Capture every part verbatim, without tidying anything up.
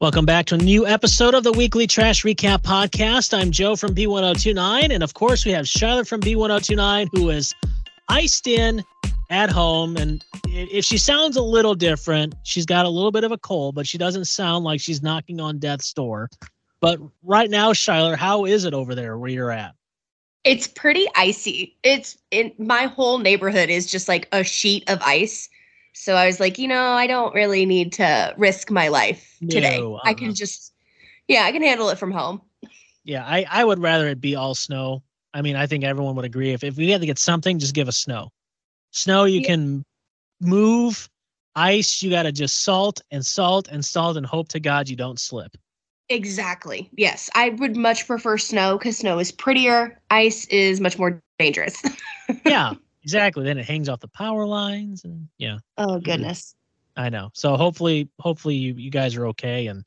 Welcome back to a new episode of the Weekly Trash Recap Podcast. I'm Joe from B ten twenty-nine, and of course we have Charlotte from B ten twenty-nine, who is iced in at home. And if she sounds a little different, she's got a little bit of a cold, but she doesn't sound like she's knocking on death's door. But right now, Charlotte, how is it over there where you're at? It's pretty icy. It's in my whole neighborhood is just like a sheet of ice. So I was like, you know, I don't really need to risk my life today. No, uh-huh. I can just, yeah, I can handle it from home. Yeah, I, I would rather it be all snow. I mean, I think everyone would agree. If if we had to get something, just give us snow. Snow, you yeah. can move. Ice, you got to just salt and salt and salt and hope to God you don't slip. Exactly. Yes, I would much prefer snow because snow is prettier. Ice is much more dangerous. Yeah. Exactly. Then it hangs off the power lines and yeah. Oh goodness. I know. So hopefully, hopefully you, you guys are okay and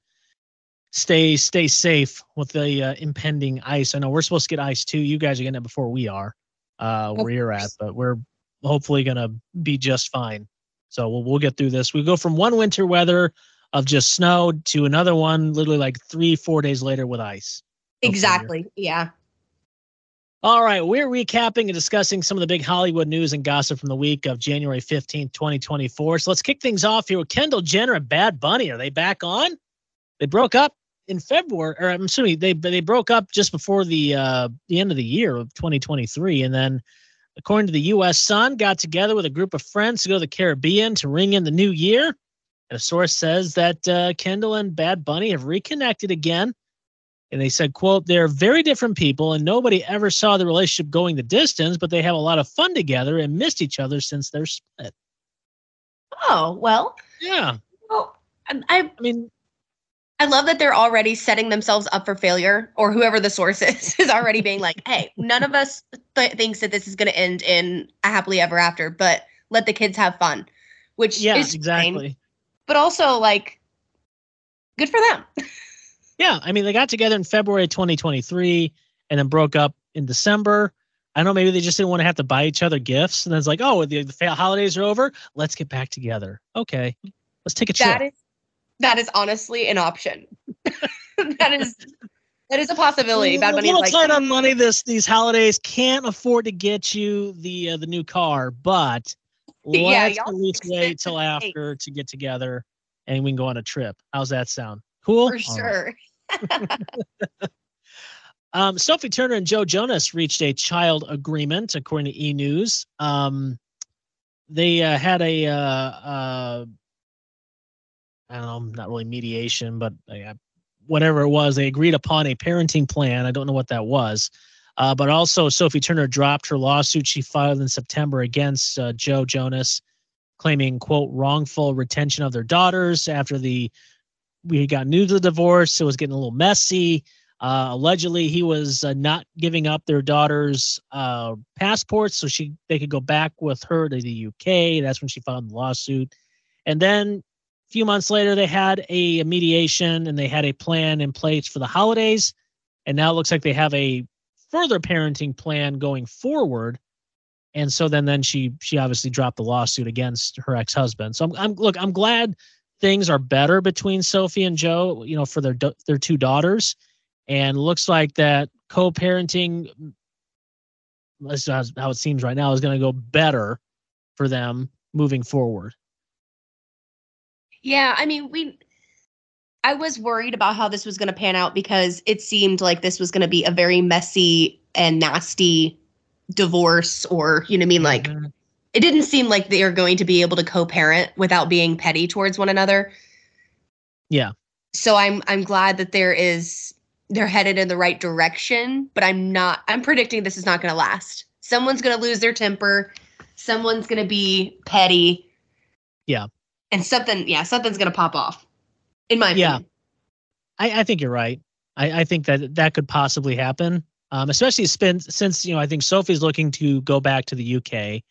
stay, stay safe with the uh, impending ice. I know we're supposed to get ice too. You guys are getting it before we are, uh, where you're at, but we're hopefully going to be just fine. So we'll, we'll get through this. We go from one winter weather of just snow to another one, literally like three, four days later with ice. Hopefully. Exactly. Yeah. All right, we're recapping and discussing some of the big Hollywood news and gossip from the week of January fifteenth, twenty twenty-four. So let's kick things off here with Kendall Jenner and Bad Bunny. Are they back on? They broke up in February, or I'm assuming they they broke up just before the uh, the end of the year of twenty twenty-three. And then, according to the U S Sun, got together with a group of friends to go to the Caribbean to ring in the new year. And a source says that uh, Kendall and Bad Bunny have reconnected again. And they said, quote, they're very different people and nobody ever saw the relationship going the distance, but they have a lot of fun together and missed each other since their split. Oh, well. Yeah. Well, I, I mean, I love that they're already setting themselves up for failure, or whoever the source is, is already being like, hey, none of us th- thinks that this is going to end in a happily ever after, but let the kids have fun, which yeah, is exactly. Fine, but also like good for them. Yeah, I mean, they got together in February twenty twenty-three and then broke up in December. I don't know, maybe they just didn't want to have to buy each other gifts. And then it's like, oh, the, the holidays are over. Let's get back together. Okay, let's take a trip. That is, that is honestly an option. that is that is a possibility. Bad Bunny is like, a little tight on money this these holidays. Can't afford to get you the uh, the new car, but let's yeah, at least wait till after to get together and we can go on a trip. How's that sound? Cool. For sure. um, Sophie Turner and Joe Jonas reached a child agreement, according to E! News. Um, they uh, had a, uh, uh, I don't know, not really mediation, but uh, whatever it was, they agreed upon a parenting plan. I don't know what that was. Uh, but also, Sophie Turner dropped her lawsuit she filed in September against uh, Joe Jonas, claiming, quote, wrongful retention of their daughters after the we got new to the divorce. It was getting a little messy. Uh, allegedly, he was uh, not giving up their daughter's uh, passports so she they could go back with her to the U K. That's when she filed the lawsuit. And then a few months later, they had a mediation and they had a plan in place for the holidays. And now it looks like they have a further parenting plan going forward. And so then, then she she obviously dropped the lawsuit against her ex-husband. So I'm, I'm look, I'm glad things are better between Sophie and Joe, you know, for their their two daughters, and looks like that co-parenting, that's how it seems right now, is going to go better for them moving forward. Yeah, I mean, we, I was worried about how this was going to pan out because it seemed like this was going to be a very messy and nasty divorce, or you know what I mean, like. Mm-hmm. It didn't seem like they are going to be able to co-parent without being petty towards one another. Yeah. So I'm I'm glad that there is they're headed in the right direction, but I'm not I'm predicting this is not going to last. Someone's going to lose their temper. Someone's going to be petty. Yeah. And something yeah, something's going to pop off. In my opinion. Yeah. I, I think you're right. I, I think that that could possibly happen. Um, especially since since you know I think Sophie's looking to go back to the U K.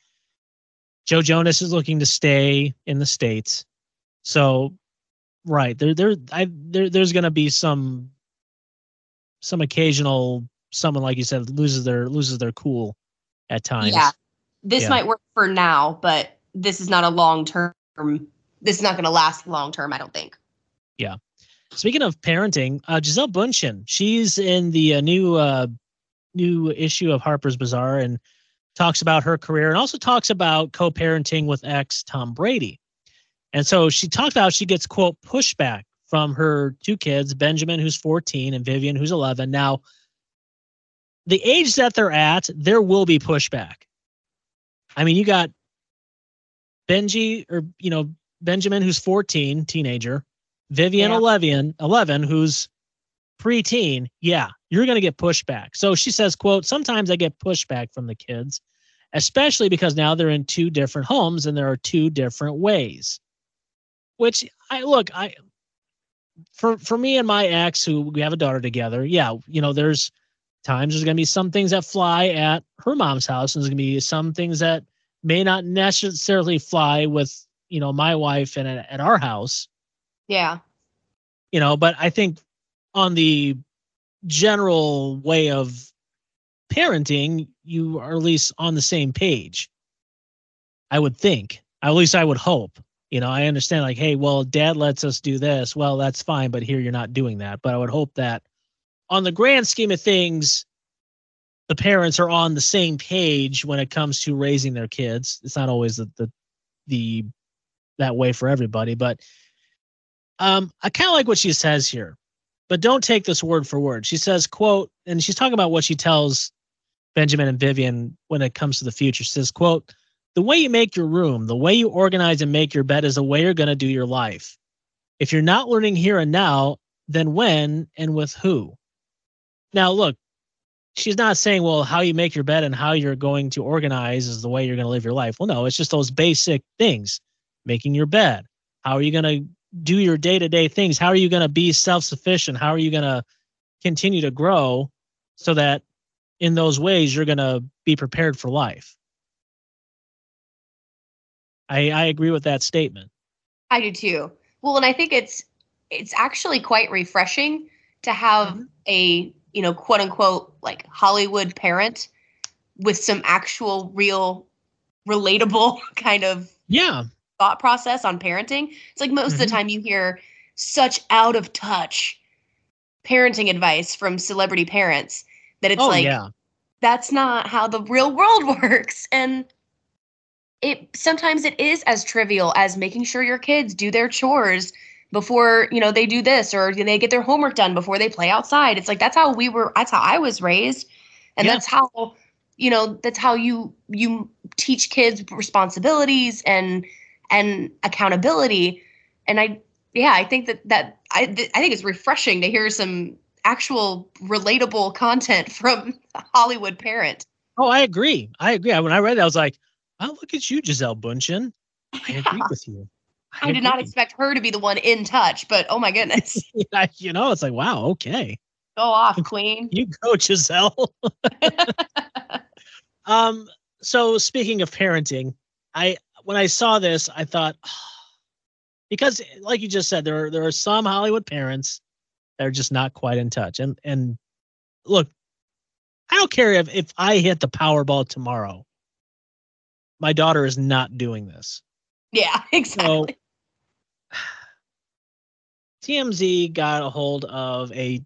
Joe Jonas is looking to stay in the States. So, right, there there I there there's going to be some some occasional someone, like you said, loses their loses their cool at times. Yeah. This yeah. might work for now, but this is not a long term. This is not going to last long term, I don't think. Yeah. Speaking of parenting, uh, Giselle Bündchen, she's in the uh, new uh, new issue of Harper's Bazaar and talks about her career and also talks about co-parenting with ex Tom Brady. And so she talked about she gets, quote, pushback from her two kids, Benjamin, who's fourteen, and Vivian, who's eleven. Now, the age that they're at, there will be pushback. I mean, you got Benji or, you know, Benjamin, who's fourteen, teenager, Vivian, yeah. eleven, eleven, who's preteen. Yeah, you're going to get pushback. So she says, quote, sometimes I get pushback from the kids, especially because now they're in two different homes and there are two different ways, which I look, I, for, for me and my ex, who we have a daughter together. Yeah. You know, there's times there's going to be some things that fly at her mom's house. And there's going to be some things that may not necessarily fly with, you know, my wife and at, at our house. Yeah. You know, but I think on the general way of parenting, you are at least on the same page. I would think, at least I would hope, you know, I understand like, hey, well, dad lets us do this. Well, that's fine. But here you're not doing that. But I would hope that on the grand scheme of things, the parents are on the same page when it comes to raising their kids. It's not always the, the, the that way for everybody, but um, I kind of like what she says here, but don't take this word for word. She says, quote, and she's talking about what she tells Benjamin and Vivian when it comes to the future. She says, quote, the way you make your room, the way you organize and make your bed is the way you're going to do your life. If you're not learning here and now, then when and with who? Now, look, she's not saying, well, how you make your bed and how you're going to organize is the way you're going to live your life. Well, no, it's just those basic things, making your bed. How are you going to do your day-to-day things? How are you going to be self-sufficient? How are you going to continue to grow so that in those ways you're going to be prepared for life? I, I agree with that statement. I do too. Well, and I think it's it's actually quite refreshing to have mm-hmm. a, you know, quote unquote, like Hollywood parent with some actual real relatable kind of yeah thought process on parenting. It's like most mm-hmm. of the time you hear such out of touch parenting advice from celebrity parents that it's oh, like, yeah. that's not how the real world works. And it sometimes it is as trivial as making sure your kids do their chores before, you know, they do this, or they get their homework done before they play outside. It's like, that's how we were, that's how I was raised. And yeah. that's how, you know, that's how you, you teach kids responsibilities and, and accountability. And I, yeah, I think that, that I, th- I think it's refreshing to hear some actual relatable content from a Hollywood parent. Oh, I agree. I agree. When I read that, I was like, oh, look at you, Giselle Bündchen. I agree yeah. with you. I, I did not expect her to be the one in touch, but oh my goodness. You know, it's like, wow, okay. Go off, queen. You go, Giselle. um, so speaking of parenting, I when I saw this, I thought, oh, because like you just said, there are there are some Hollywood parents that are just not quite in touch. And and look, I don't care if, if I hit the Powerball tomorrow. My daughter is not doing this. Yeah, exactly. So, T M Z got a hold of a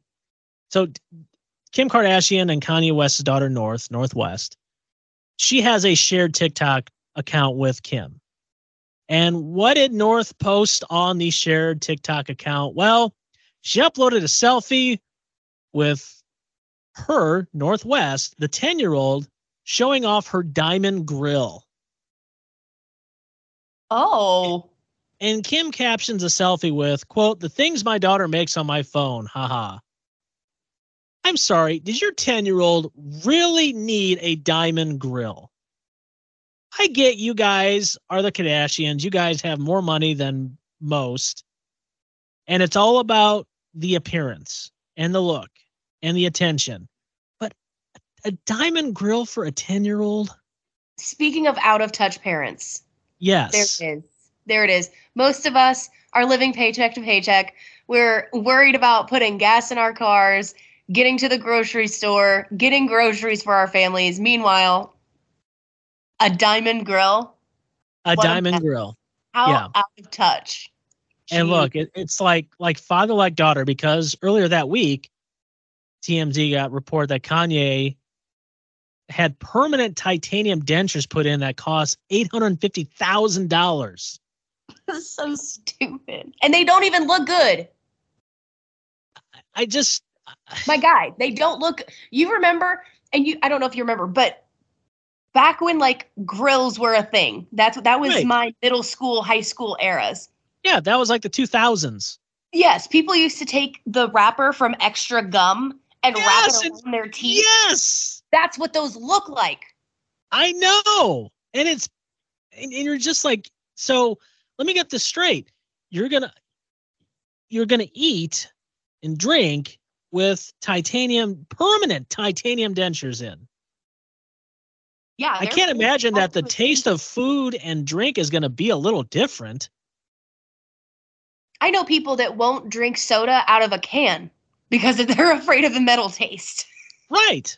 so Kim Kardashian and Kanye West's daughter North, Northwest. She has a shared TikTok account with Kim. And what did North post on the shared TikTok account? Well, she uploaded a selfie with her, Northwest, the ten-year-old, showing off her diamond grill. Oh. And, and Kim captions a selfie with, quote, the things my daughter makes on my phone. Haha. I'm sorry. Did your ten-year-old really need a diamond grill? I get you guys are the Kardashians. You guys have more money than most. And it's all about the appearance and the look and the attention. But a, a diamond grill for a ten-year-old? Speaking of out-of-touch parents. Yes. There it is. There it is. Most of us are living paycheck to paycheck. We're worried about putting gas in our cars, getting to the grocery store, getting groceries for our families. Meanwhile, a diamond grill. A diamond grill. How out of touch. She, and look, it, it's like like father like daughter, because earlier that week, T M Z got report that Kanye had permanent titanium dentures put in that cost eight hundred fifty thousand dollars. That's so stupid, and they don't even look good. I just, my guy, they don't look. You remember, and you, I don't know if you remember, but back when like grills were a thing, that's that was right. my middle school, high school eras. Yeah, that was like the two thousands. Yes, people used to take the wrapper from extra gum and yes, wrap it around their teeth. Yes! That's what those look like. I know! And it's, and, and you're just like, so let me get this straight. You're gonna, you're gonna eat and drink with titanium, permanent titanium dentures in. Yeah. I can't imagine that the taste of food and drink is gonna be a little different. I know people that won't drink soda out of a can because they're afraid of the metal taste. Right.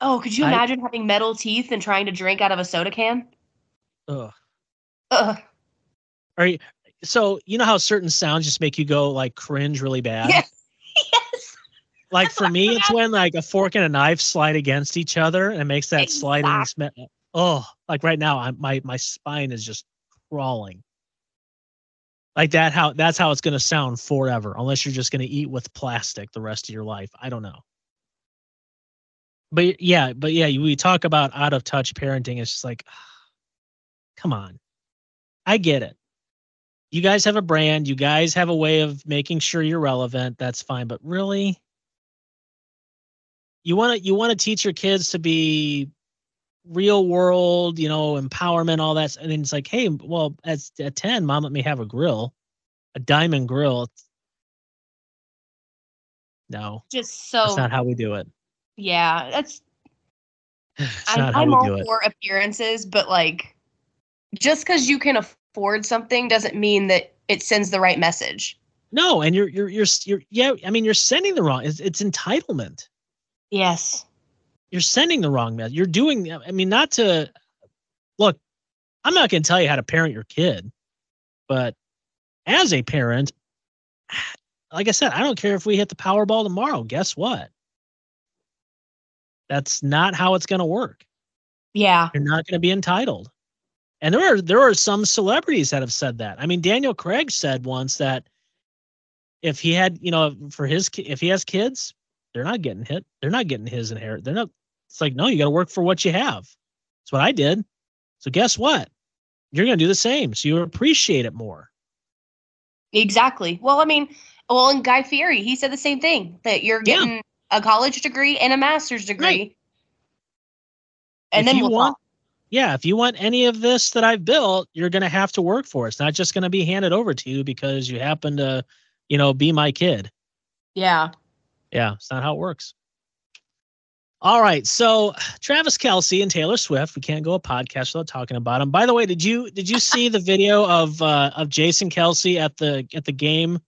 Oh, could you I, imagine having metal teeth and trying to drink out of a soda can? Ugh. Ugh. Are you, so you know how certain sounds just make you go like cringe really bad? Yes. Yes. Like for me, it's when like a fork and a knife slide against each other and it makes that exactly. sliding smell. Oh, like right now, I'm, my my spine is just crawling. Like that, how that's how it's going to sound forever, unless you're just going to eat with plastic the rest of your life. I don't know. But yeah, but yeah, we talk about out of touch parenting. It's just like, come on. I get it. You guys have a brand. You guys have a way of making sure you're relevant. That's fine. But really, you want to you want to teach your kids to be real world, you know, empowerment, all that. And then it's like, hey, well, as, at ten, mom let me have a grill, a diamond grill. No. Just so. That's not how we do it. Yeah. That's. That's not I, how I'm we all do for it. Appearances, but like, just because you can afford something doesn't mean that it sends the right message. No. And you're, you're, you're, you're yeah. I mean, you're sending the wrong, it's, it's entitlement. Yes. You're sending the wrong message. You're doing, I mean, not to, look, I'm not going to tell you how to parent your kid, but as a parent, like I said, I don't care if we hit the Powerball tomorrow. Guess what? That's not how it's going to work. Yeah. You're not going to be entitled. And there are, there are some celebrities that have said that. I mean, Daniel Craig said once that if he had, you know, for his, if he has kids, they're not getting hit. They're not getting his inheritance. They're not. It's like, no, you got to work for what you have. That's what I did. So guess what? You're going to do the same. So you appreciate it more. Exactly. Well, I mean, well, and Guy Fieri, he said the same thing, that you're getting yeah. a college degree and a master's degree. Right. And if then you we'll want, yeah, if you want any of this that I've built, you're going to have to work for it. It's not just going to be handed over to you because you happen to, you know, be my kid. Yeah. Yeah, it's not how it works. All right, so Travis Kelce and Taylor Swift. We can't go a podcast without talking about them. By the way, did you did you see the video of uh, of Jason Kelce at the at the game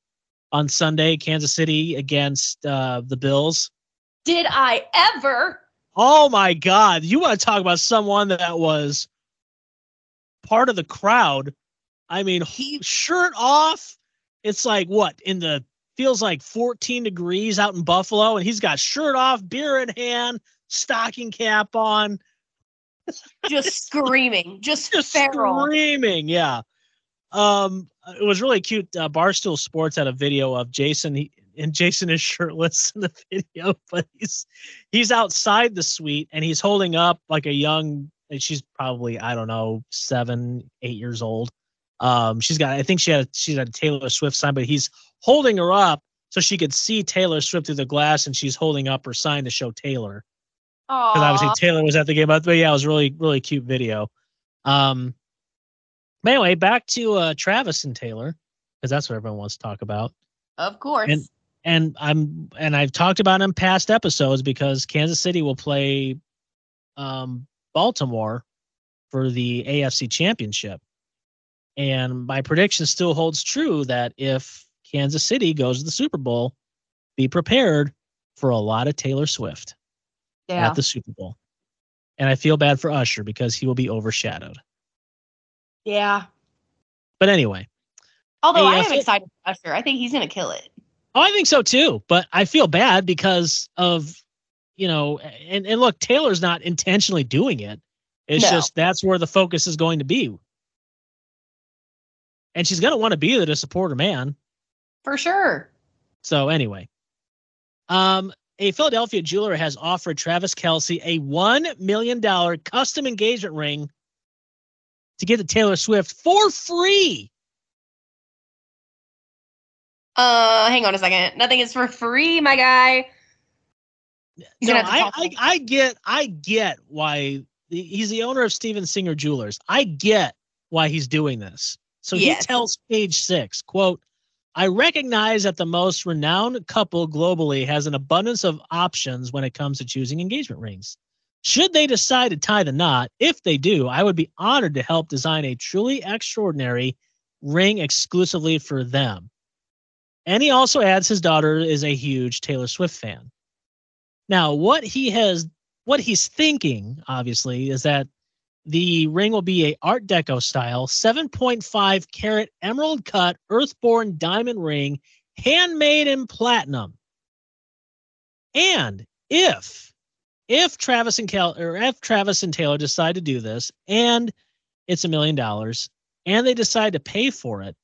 on Sunday, Kansas City against uh, the Bills? Did I ever? Oh my God! You want to talk about someone that was part of the crowd? I mean, he, shirt off. It's like what in the. Feels like fourteen degrees out in Buffalo, and he's got shirt off, beer in hand, stocking cap on. Just screaming. Just, just feral. Screaming, yeah. Um, it was really cute. Uh, Barstool Sports had a video of Jason, he, and Jason is shirtless in the video, but he's he's outside the suite, and he's holding up like a young, she's probably, I don't know, seven, eight years old. Um, she's got, I think she had, she had a Taylor Swift sign, but he's holding her up so she could see Taylor Swift through the glass, and she's holding up her sign to show Taylor. Oh, because obviously Taylor was at the game. But yeah, it was really, really cute video. Um, but anyway, back to uh, Travis and Taylor, because that's what everyone wants to talk about. Of course. And and I'm and I've talked about in past episodes because Kansas City will play um, Baltimore for the A F C championship, and my prediction still holds true that if Kansas City goes to the Super Bowl, be prepared for a lot of Taylor Swift yeah. at the Super Bowl. And I feel bad for Usher because he will be overshadowed. Yeah. But anyway, Although I am excited for Usher. I think he's going to kill it. Oh, I think so too. But I feel bad because of, you know, and, and look, Taylor's not intentionally doing it. It's no. just that's where the focus is going to be. And she's going to want to be there to support her man. For sure. So anyway, um, a Philadelphia jeweler has offered Travis Kelce a one million dollars custom engagement ring to get to Taylor Swift for free. Uh, hang on a second. Nothing is for free, my guy. He's no, I, I, I get, I get why he's the owner of Steven Singer Jewelers. I get why he's doing this. So yes. He tells Page Six, quote, "I recognize that the most renowned couple globally has an abundance of options when it comes to choosing engagement rings. Should they decide to tie the knot, if they do, I would be honored to help design a truly extraordinary ring exclusively for them." And he also adds his daughter is a huge Taylor Swift fan. Now, what he has, what he's thinking, obviously, is that the ring will be a Art Deco style, seven point five carat emerald cut earthborn diamond ring, handmade in platinum. And if, if Travis and Cal, or if Travis and Taylor decide to do this, and it's a million dollars, and they decide to pay for it,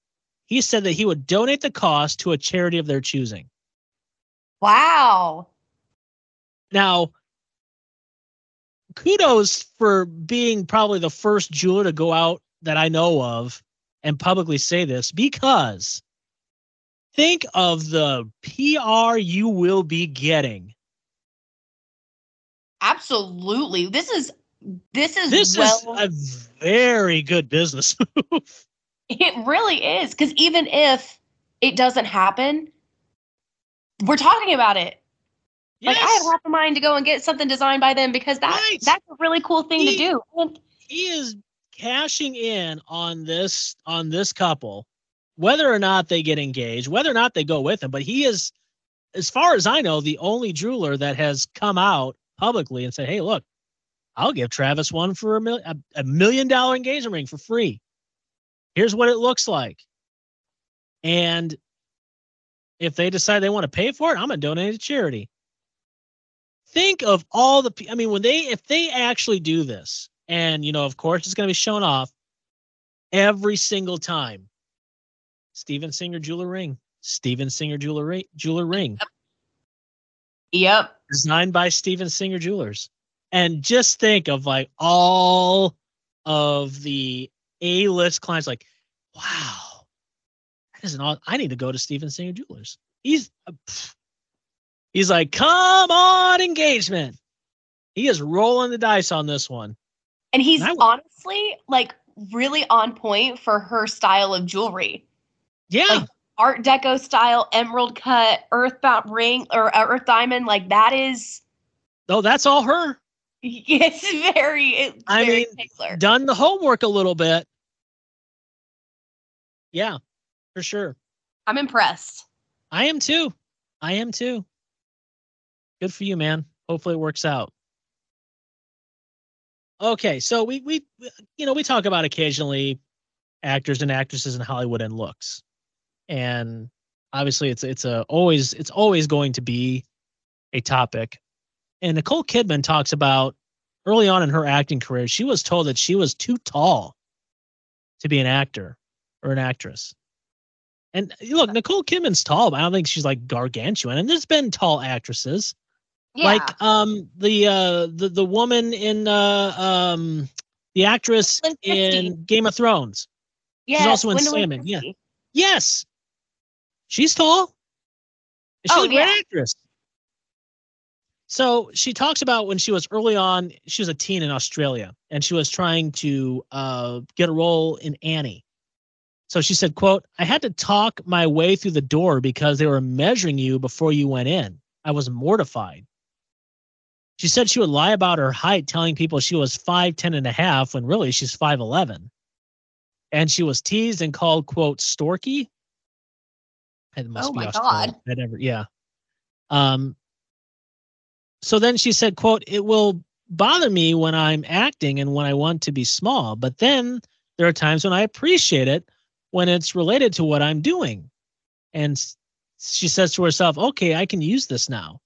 he said that he would donate the cost to a charity of their choosing. Wow. Now, kudos for being probably the first jeweler to go out that I know of and publicly say this, because think of the P R you will be getting. Absolutely. This is this is this well- is a very good business move. It really is, because even if it doesn't happen, we're talking about it. Yes. Like, I have half a mind to go and get something designed by them because that right. that's a really cool thing he, to do. And he is cashing in on this on this couple, whether or not they get engaged, whether or not they go with him. But he is, as far as I know, the only jeweler that has come out publicly and said, "Hey, look, I'll give Travis one for a, mil- a, a million dollar engagement ring for free. Here's what it looks like. And if they decide they want to pay for it, I'm going to donate to charity." Think of all the, I mean, when they, if they actually do this, and, you know, of course, it's going to be shown off every single time. Steven Singer Jeweler Ring. Steven Singer Jeweler, Jeweler Ring. Yep. yep. Designed by Steven Singer Jewelers. And just think of like all of the A-list clients like, wow, that is an, I need to go to Steven Singer Jewelers. He's uh, he's like, come on, engagement. He is rolling the dice on this one. And he's and I, honestly, like, really on point for her style of jewelry. Yeah. Like, Art Deco style, emerald cut, earthbound ring, or uh, earth diamond, like, that is... Oh, that's all her. It's very, it's I very mean, Taylor. Done the homework a little bit. Yeah, for sure. I'm impressed. I am too. I am too. Good for you, man. Hopefully it works out. Okay, so we we you know, we talk about occasionally actors and actresses in Hollywood and looks. And obviously it's it's a always it's always going to be a topic. And Nicole Kidman talks about early on in her acting career, she was told that she was too tall to be an actor or an actress. And look, Nicole Kidman's tall, but I don't think she's like gargantuan. And there's been tall actresses, yeah. like um the uh the the woman in uh um the actress in Game of Thrones. Yeah, she's also in Salmon. Yeah, yes, she's tall. She's oh, a great yeah. actress. So she talks about when she was early on, she was a teen in Australia, and she was trying to uh, get a role in Annie. So she said, quote, "I had to talk my way through the door because they were measuring you before you went in. I was mortified." She said she would lie about her height, telling people she was five ten and a half when really she's five eleven. And she was teased and called, quote, "storky." It must oh, be my Australia. God. Never, yeah. Um. So then she said, quote, "It will bother me when I'm acting and when I want to be small, but then there are times when I appreciate it when it's related to what I'm doing. And she says to herself, okay, I can use this now.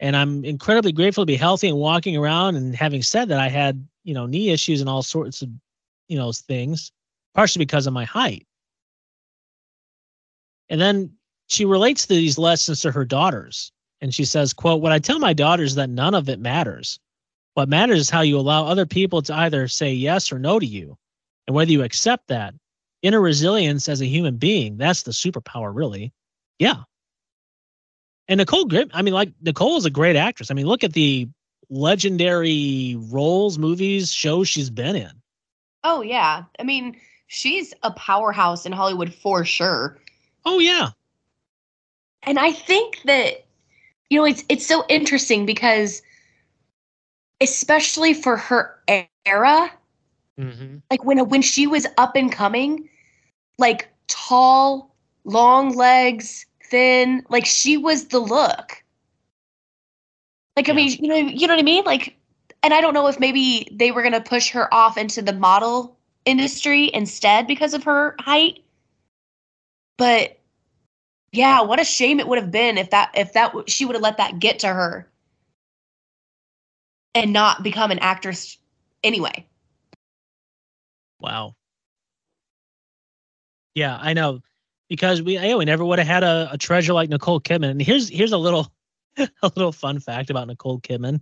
And I'm incredibly grateful to be healthy and walking around. And having said that, I had, you know, knee issues and all sorts of, you know, things, partially because of my height. And then she relates these lessons to her daughters. And she says, quote, what I tell my daughters is that none of it matters. What matters is how you allow other people to either say yes or no to you, and whether you accept that. Inner resilience as a human being, that's the superpower, really. Yeah. And Nicole Kidman, I mean, like, Nicole is a great actress. I mean, look at the legendary roles, movies, shows she's been in. Oh, yeah. I mean, she's a powerhouse in Hollywood for sure. Oh, yeah. And I think that, you know, it's it's so interesting because, especially for her era, mm-hmm. like when when she was up and coming, like tall, long legs, thin, like she was the look. Like, yeah. I mean, you know, you know what I mean? Like, and I don't know if maybe they were going to push her off into the model industry instead because of her height. But yeah, what a shame it would have been if that if that she would have let that get to her and not become an actress anyway. Wow. Yeah, I know. Because we, I, we never would have had a, a treasure like Nicole Kidman. And here's here's a little a little fun fact about Nicole Kidman.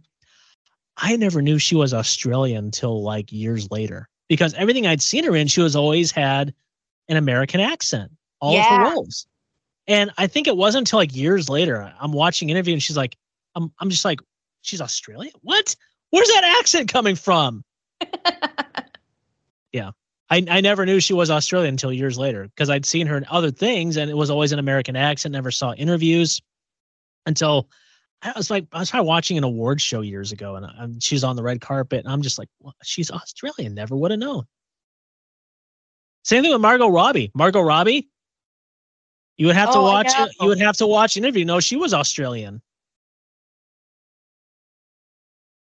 I never knew she was Australian until like years later. Because everything I'd seen her in, she was always had an American accent. All yeah. of her roles. And I think it wasn't until like years later, I'm watching an interview and she's like, I'm I'm just like, she's Australian? What? Where's that accent coming from? Yeah. I, I never knew she was Australian until years later because I'd seen her in other things and it was always an American accent. Never saw interviews until I was like, I was watching an awards show years ago and I'm, she's on the red carpet and I'm just like, well, she's Australian. Never would have known. Same thing with Margot Robbie. Margot Robbie. You would have oh, to watch. Yeah. You would have to watch an interview. No, she was Australian.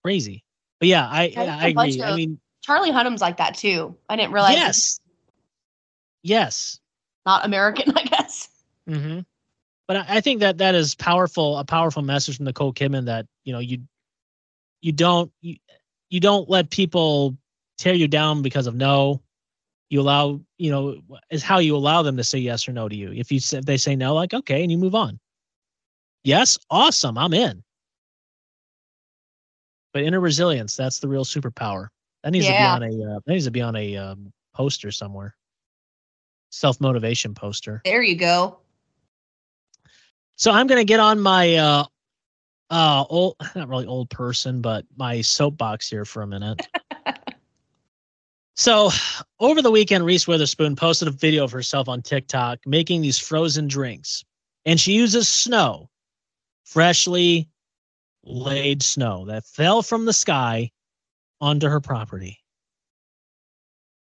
Crazy. But yeah, I I, I agree. Of- I mean. Charlie Hunnam's like that too. I didn't realize. Yes. Yes. Not American, I guess. Mm-hmm. But I, I think that that is powerful, a powerful message from Nicole Kidman that, you know, you, you don't, you, you don't let people tear you down because of no, you allow, you know, is how you allow them to say yes or no to you. If you if they say no, like, okay. And you move on. Yes. Awesome. I'm in. But inner resilience, that's the real superpower. That needs yeah. to be on a. Uh, that needs to be on a um, poster somewhere. Self motivation poster. There you go. So I'm gonna get on my uh, uh, old, not really old person, but my soapbox here for a minute. So over the weekend, Reese Witherspoon posted a video of herself on TikTok making these frozen drinks, and she uses snow, freshly laid snow that fell from the sky onto her property.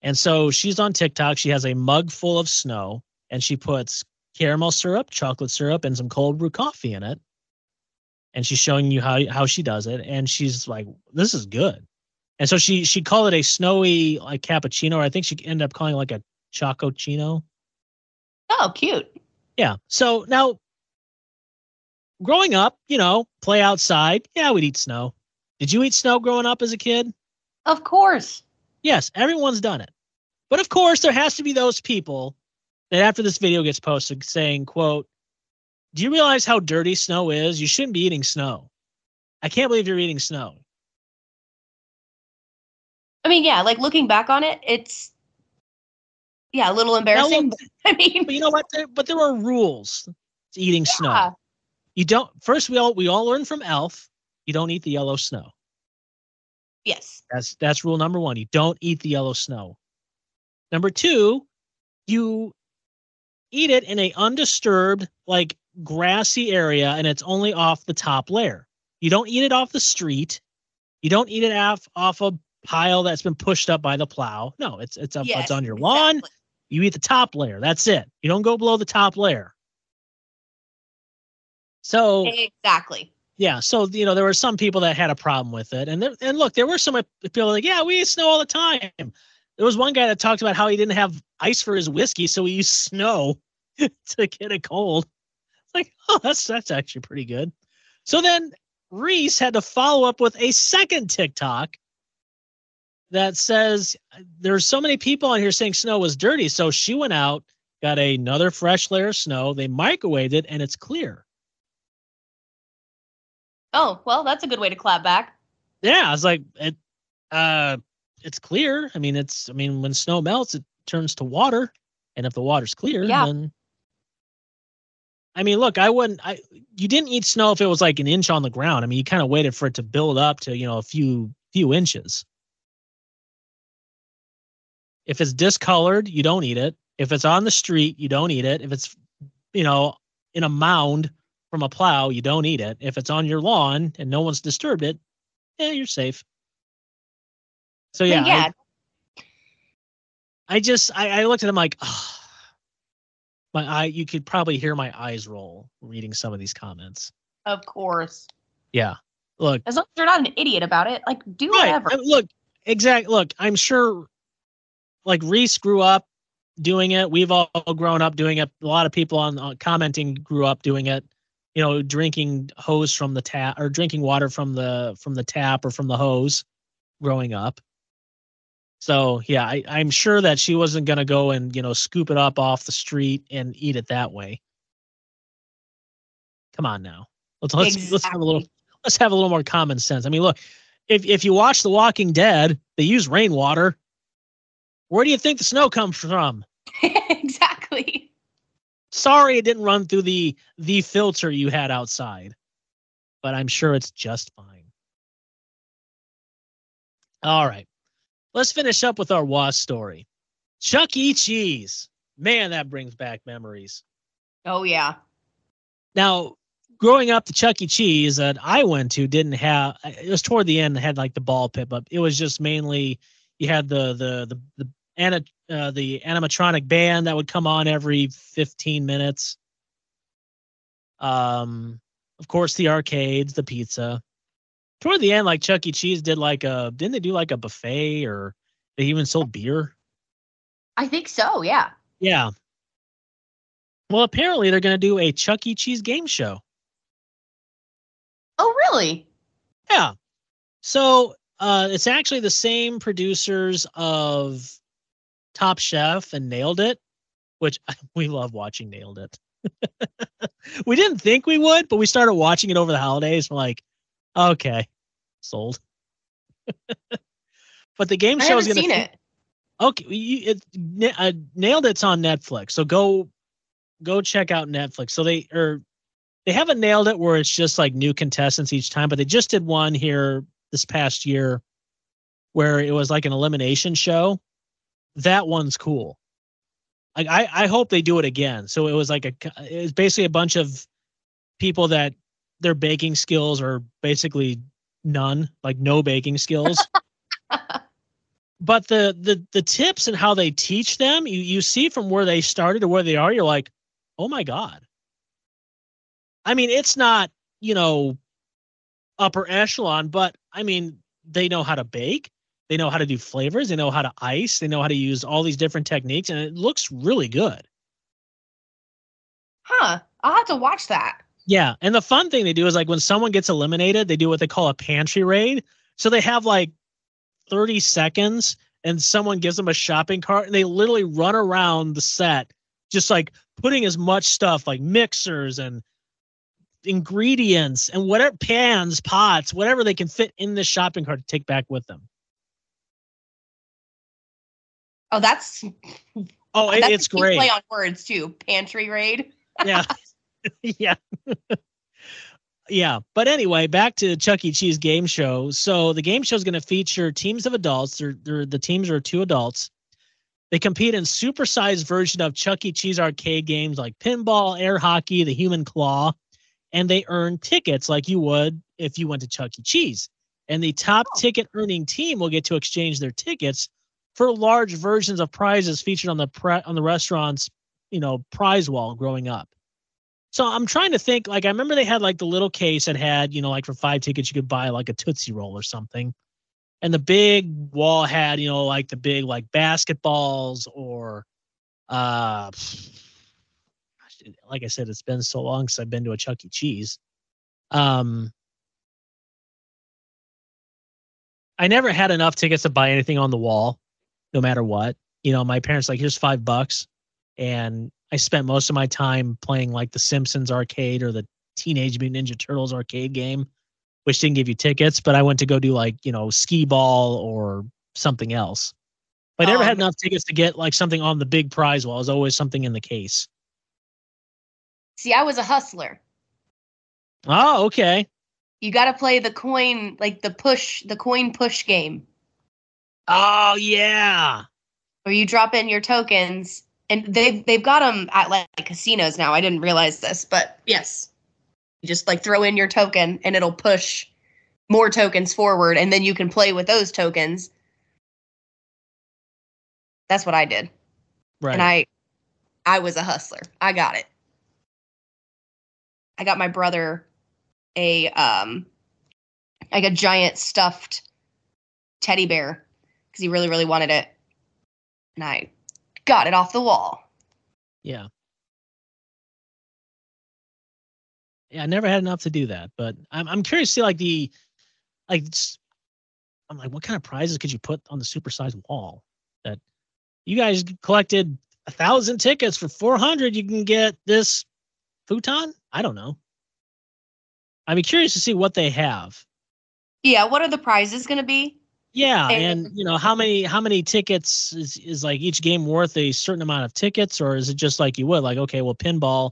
And so she's on TikTok. She has a mug full of snow and she puts caramel syrup, chocolate syrup, and some cold brew coffee in it. And she's showing you how, how she does it. And she's like, this is good. And so she, she called it a snowy like cappuccino, or I think she ended up calling it like a chocochino. Oh, cute. Yeah. So now growing up, you know, play outside. Yeah, we'd eat snow. Did you eat snow growing up as a kid? Of course. Yes, everyone's done it. But of course, there has to be those people that after this video gets posted saying, quote, do you realize how dirty snow is? You shouldn't be eating snow. I can't believe you're eating snow. I mean, yeah, like looking back on it, it's, yeah, a little embarrassing. No, I mean, but you know what? There, but there are rules to eating yeah. snow. You don't, first, we all, we all learned from Elf. You don't eat the yellow snow. Yes. That's that's rule number one. You don't eat the yellow snow. Number two, you eat it in a undisturbed, like grassy area, and it's only off the top layer. You don't eat it off the street. You don't eat it off, off a pile that's been pushed up by the plow. No, it's it's, up, yes, it's on your lawn. Exactly. You eat the top layer. That's it. You don't go below the top layer. So exactly. Yeah, so, you know, there were some people that had a problem with it. And there, and look, there were some people like, yeah, we eat snow all the time. There was one guy that talked about how he didn't have ice for his whiskey, so he used snow to get a cold. It's like, oh, that's that's actually pretty good. So then Reese had to follow up with a second TikTok that says there's so many people on here saying snow was dirty. So she went out, got another fresh layer of snow. They microwaved it, and it's clear. Oh, well, that's a good way to clap back. Yeah, I was like, it, uh, it's clear. I mean, it's. I mean, when snow melts, it turns to water, and if the water's clear, yeah. then. I mean, look, I wouldn't. I you didn't eat snow if it was like an inch on the ground. I mean, you kind of waited for it to build up to you know a few few inches. If it's discolored, you don't eat it. If it's on the street, you don't eat it. If it's you know in a mound from a plow, you don't eat it. If it's on your lawn and no one's disturbed it, yeah, you're safe. So yeah, yeah. I, I just I, I looked at him like, oh, my eye. You could probably hear my eyes roll reading some of these comments. Of course. Yeah. Look, as long as you're not an idiot about it, like do right. whatever. I, look, exact. Look, I'm sure. Like Reese grew up doing it. We've all grown up doing it. A lot of people on uh, commenting grew up doing it. You know, drinking hose from the tap or drinking water from the from the tap or from the hose growing up. So, yeah, I, I'm sure that she wasn't going to go and, you know, scoop it up off the street and eat it that way. Come on now. Let's let's, exactly. let's have a little let's have a little more common sense. I mean, look, if if you watch The Walking Dead, they use rainwater. Where do you think the snow comes from? Exactly. Sorry it didn't run through the the filter you had outside. But I'm sure it's just fine. All right. Let's finish up with our W A S story. Chuck E. Cheese. Man, that brings back memories. Oh, yeah. Now, growing up, the Chuck E. Cheese that I went to didn't have, it was toward the end, it had like the ball pit, but it was just mainly, you had the the the the, ana, uh, the animatronic band that would come on every fifteen minutes. Um, Of course, the arcades, the pizza. Toward the end, like Chuck E. Cheese did like a, didn't they do like a buffet or they even sold beer? I think so, yeah. Yeah. Well, apparently they're going to do a Chuck E. Cheese game show. Oh, really? Yeah. So uh, it's actually the same producers of Top Chef and Nailed It, which we love watching Nailed It. We didn't think we would, but we started watching it over the holidays. We're like, okay, sold. But the game show is going to. I haven't seen it. Okay, you, it, I Nailed It's on Netflix, so go, go check out Netflix. So they or they haven't Nailed It where it's just like new contestants each time, but they just did one here this past year where it was like an elimination show. That one's cool. Like I, I hope they do it again. So it was like a, it's basically a bunch of people that. Their baking skills are basically none, like no baking skills. But the, the the tips and how they teach them, you you see from where they started to where they are, you're like, oh my God. I mean, it's not, you know, upper echelon, but I mean, they know how to bake. They know how to do flavors. They know how to ice. They know how to use all these different techniques. And it looks really good. Huh. I'll have to watch that. Yeah, and the fun thing they do is like when someone gets eliminated, they do what they call a pantry raid. So they have like thirty seconds and someone gives them a shopping cart and they literally run around the set just like putting as much stuff like mixers and ingredients and whatever pans, pots, whatever they can fit in the shopping cart to take back with them. Oh, that's Oh, it, that's it's a great. Play on words too. Pantry raid. Yeah. Yeah. Yeah. But anyway, back to Chuck E. Cheese game show. So the game show is going to feature teams of adults. They're, they're, the teams are two adults. They compete in supersized version of Chuck E. Cheese arcade games like pinball, air hockey, the human claw, and they earn tickets like you would if you went to Chuck E. Cheese. And the top oh. ticket earning team will get to exchange their tickets for large versions of prizes featured on the pre- on the restaurant's, you know, prize wall growing up. So I'm trying to think, like, I remember they had, like, the little case that had, you know, like, for five tickets, you could buy, like, a Tootsie Roll or something. And the big wall had, you know, like the big like basketballs or, uh, like I said, it's been so long since I've been to a Chuck E. Cheese. Um, I never had enough tickets to buy anything on the wall, no matter what. You know, my parents like, here's five bucks. And I spent most of my time playing like the Simpsons arcade or the Teenage Mutant Ninja Turtles arcade game, which didn't give you tickets, but I went to go do like, you know, skee ball or something else. But I never um, had enough tickets to get like something on the big prize wall. It was always something in the case. See, I was a hustler. Oh, okay. You got to play the coin, like the push, the coin push game. Oh, yeah. Where you drop in your tokens, and they've, they've got them at like casinos now. I didn't realize this, but yes. You just like throw in your token and it'll push more tokens forward, and then you can play with those tokens. That's what I did. Right. And I I was a hustler. I got it. I got my brother a um like a giant stuffed teddy bear because he really, really wanted it. And I got it off the wall. Yeah. Yeah, I never had enough to do that, but I'm I'm curious to see like the, like I'm like, what kind of prizes could you put on the supersized wall? That you guys collected a thousand tickets for four hundred, you can get this futon? I don't know. I'm curious to see what they have. Yeah, what are the prizes going to be? Yeah, and, and you know how many how many tickets is is like each game worth a certain amount of tickets, or is it just like you would like okay, well pinball.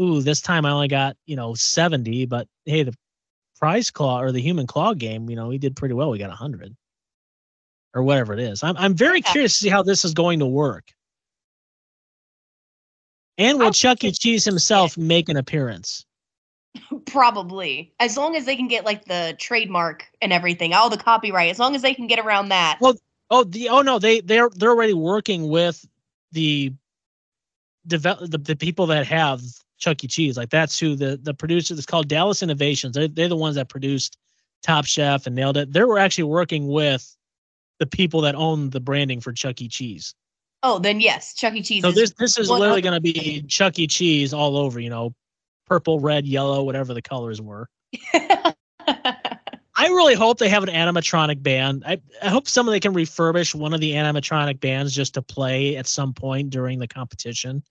Ooh, this time I only got, you know, seventy, but hey, the prize claw or the human claw game, you know, we did pretty well. We got a hundred or whatever it is. I'm I'm very okay. curious to see how this is going to work. And will I'll Chuck E. Cheese himself it. make an appearance? Probably. As long as they can get like the trademark and everything, all the copyright, as long as they can get around that. Well, oh, the, oh no, they, they're, they're already working with the, develop, the, the people that have Chuck E. Cheese, like that's who the the producer is called Dallas Innovations. They're, they're the ones that produced Top Chef and Nailed It. They were actually working with the people that own the branding for Chuck E. Cheese. Oh, then yes, Chuck E. Cheese. So this this is literally going to be Chuck E. Cheese all over. You know, purple, red, yellow, whatever the colors were. I really hope they have an animatronic band. I I hope somebody can refurbish one of the animatronic bands just to play at some point during the competition.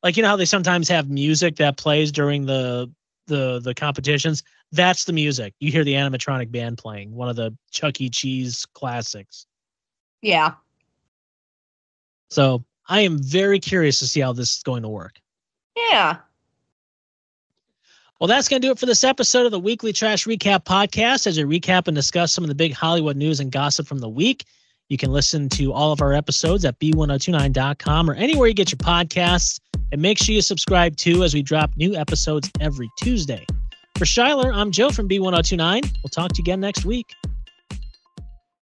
Like, you know how they sometimes have music that plays during the the the competitions? That's the music. You hear the animatronic band playing, one of the Chuck E. Cheese classics. Yeah. So I am very curious to see how this is going to work. Yeah. Well, that's going to do it for this episode of the Weekly Trash Recap Podcast, as we recap and discuss some of the big Hollywood news and gossip from the week. You can listen to all of our episodes at B ten twenty-nine dot com or anywhere you get your podcasts. And make sure you subscribe, too, as we drop new episodes every Tuesday. For Shyler, I'm Joe from B ten twenty-nine. We'll talk to you again next week.